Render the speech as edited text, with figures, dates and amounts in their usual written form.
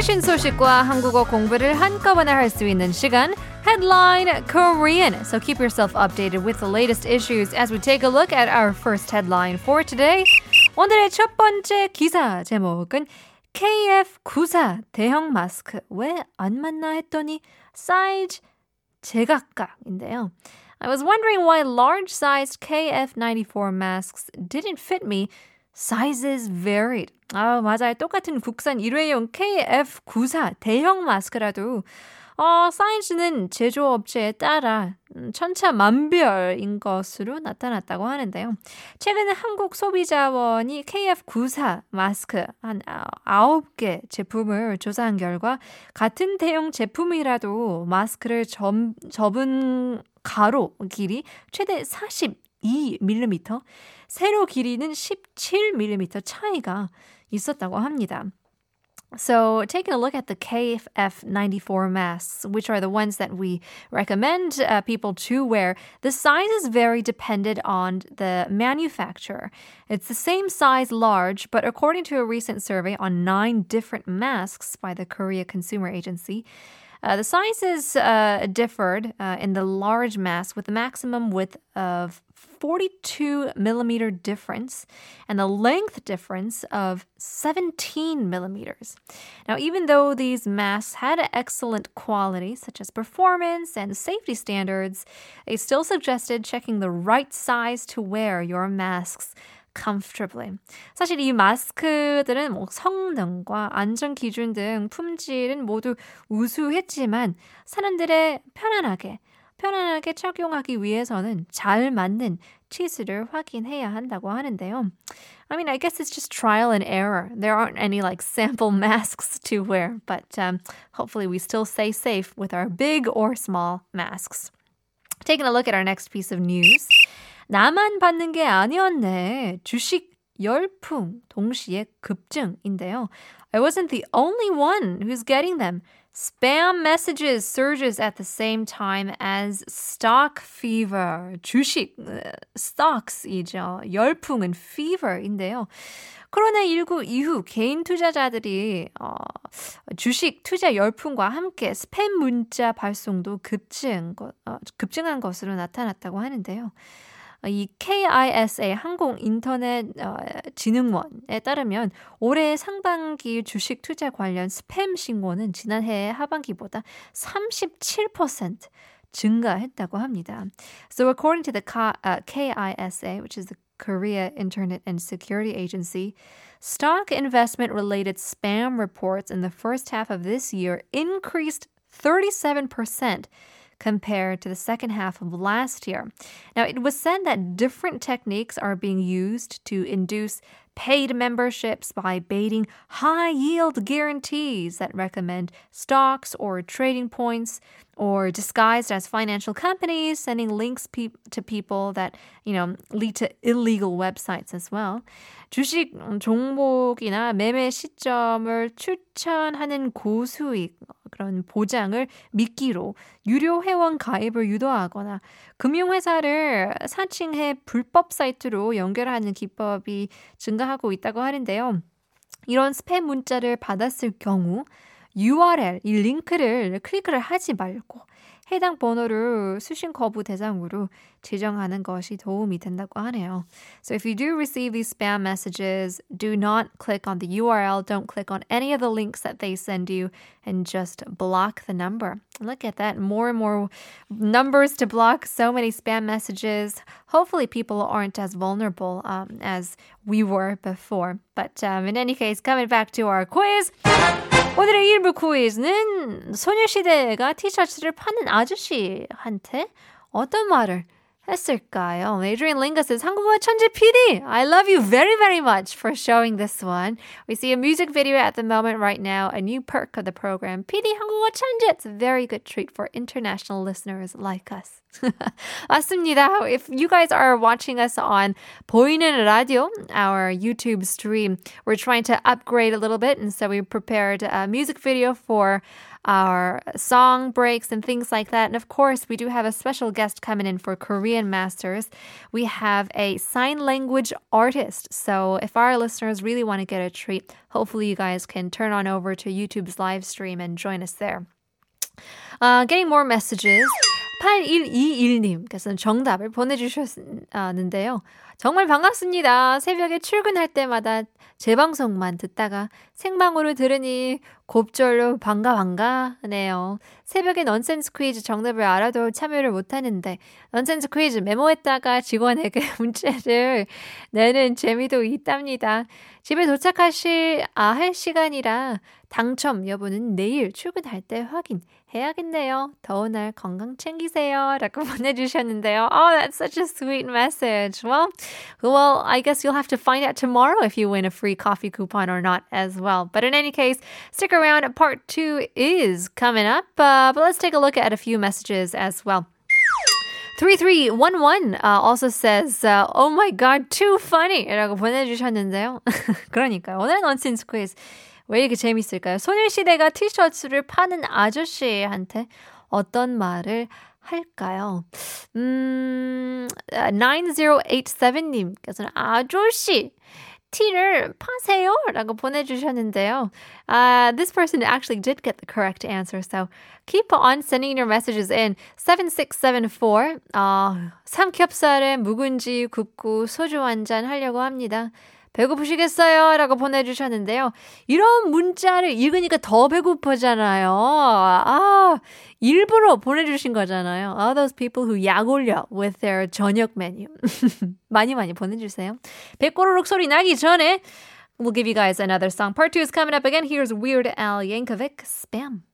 최신 소식과 한국어 공부를 한꺼번에 할 수 있는 시간 Headline Korean. So keep yourself updated with the latest issues as we take a look at our first headline for today. 오늘의 첫 번째 기사 제목은 KF94 대형 마스크 왜 안 맞나 했더니 사이즈 제각각인데요. I was wondering why large-sized KF94 masks didn't fit me. Sizes varied. 아, 맞아요. 똑같은 국산 일회용 KF94 대형 마스크라도 사이즈는 제조업체에 따라 천차만별인 것으로 나타났다고 하는데요. 최근에 한국소비자원이 KF94 마스크 한 9개 제품을 조사한 결과 같은 대형 제품이라도 마스크를 접은 가로 길이 최대 42mm, 세로 길이는 17mm 차이가 있었다고 합니다. So, taking a look at the KF94 masks, which are the ones that we recommend people to wear, the sizes vary dependent on the manufacturer. It's the same size large, but according to a recent survey on 9 different masks by the Korea Consumer Agency, the sizes differed in the large mask with a maximum width of 42mm difference and a length difference of 17mm. Now, even though these masks had excellent quality, such as performance and safety standards, they still suggested checking the right size to wear your masks comfortably. 사실 이 마스크들은 뭐 성능과 안전 기준 등 품질은 모두 우수했지만 사람들의 편안하게 착용하기 위해서는 잘 맞는 치수를 확인해야 한다고 하는데요. I mean, I guess it's just trial and error. There aren't any like sample masks to wear, but hopefully we still stay safe with our big or small masks. Taking a look at our next piece of news. 나만 받는 게 아니었네. 주식 열풍 동시에 급증인데요. I wasn't the only one who's getting them. Spam messages surges at the same time as stock fever. 주식, stocks이죠. 열풍은 fever인데요. 코로나19 이후 개인 투자자들이 주식 투자 열풍과 함께 스팸 문자 발송도 급증한 것으로 나타났다고 하는데요. 이 KISA 항공인터넷진흥원에 따르면 올해 상반기 주식 투자 관련 스팸 신고는 지난해 하반기보다 37% 증가했다고 합니다. So according to the KISA, which is the Korea Internet and Security Agency, stock investment related spam reports in the first half of this year increased 37%. compared to the second half of last year. Now, it was said that different techniques are being used to induce paid memberships by baiting high-yield guarantees that recommend stocks or trading points or disguised as financial companies, sending links to people that, lead to illegal websites as well. 주식 종목이나 매매 시점을 추천하는 고수익 그런 보장을 미끼로 유료 회원 가입을 유도하거나 금융회사를 사칭해 불법 사이트로 연결하는 기법이 증가하고 있다고 하는데요. 이런 스팸 문자를 받았을 경우 URL, 이 링크를 클릭을 하지 말고 해당 번호를 수신 거부 대상으로 지정하는 것이 도움이 된다고 하네요. So if you do receive these spam messages, do not click on the URL, don't click on any of the links that they send you, and just block the number. Look at that, more and more numbers to block, so many spam messages. Hopefully people aren't as vulnerable as we were before. But in any case, coming back to our quiz. 오늘의 1부 퀴즈는 소녀시대가 티셔츠를 파는 아저씨한테 어떤 말을 했을까요? Adrian Lingus' 한국어 천재 PD. I love you very, very much for showing this one. We see a music video at the moment right now, a new perk of the program. PD 한국어 천재. It's a very good treat for international listeners like us. 맞습니다. If you guys are watching us on 보이는 라디오, our YouTube stream, we're trying to upgrade a little bit, and so we prepared a music video for our song breaks and things like that. And of course, we do have a special guest coming in for Korean Masters. We have a sign language artist. So if our listeners really want to get a treat, hopefully you guys can turn on over to YouTube's live stream and join us there. Getting more messages. 8121님께서는 정답을 보내주셨는데요. 정말 반갑습니다. 새벽에 출근할 때마다 재방송만 듣다가 생방으로 들으니 곱절로 반가반가네요. 새벽에 넌센스 퀴즈 정답을 알아도 참여를 못하는데 넌센스 퀴즈 메모했다가 직원에게 문제를 내는 재미도 있답니다. 집에 도착하실 할 시간이라 당첨 여부는 내일 출근할 때 확인해야겠네요. 더운 날 건강 챙기세요. 라고 보내주셨는데요. Oh, that's such a sweet message. Well, I guess you'll have to find out tomorrow if you win a free coffee coupon or not as well. But in any case, stick around. Part 2 is coming up. But let's take a look at a few messages as well. 3311 also says, oh my god, too funny. 라고 보내주셨는데요. 그러니까요. 오늘은 nonsense quiz. 왜 이렇게 재밌을까요? 소녀시대가 티셔츠를 파는 아저씨한테 어떤 말을 할까요? 9087님께서는 아저씨 티를 파세요 라고 보내주셨는데요. This person actually did get the correct answer, so keep on sending your messages in. 7674 삼겹살에 묵은지 굽고 소주 한잔 하려고 합니다. 배고프시겠어요? 라고 보내주셨는데요. 이런 문자를 읽으니까 더 배고프잖아요. 일부러 보내주신 거잖아요. All those people who 약 올려 with their 저녁 메뉴. 많이 많이 보내주세요. 백고로록 소리 나기 전에 We'll give you guys another song. Part 2 is coming up again. Here's Weird Al Yankovic, Spam.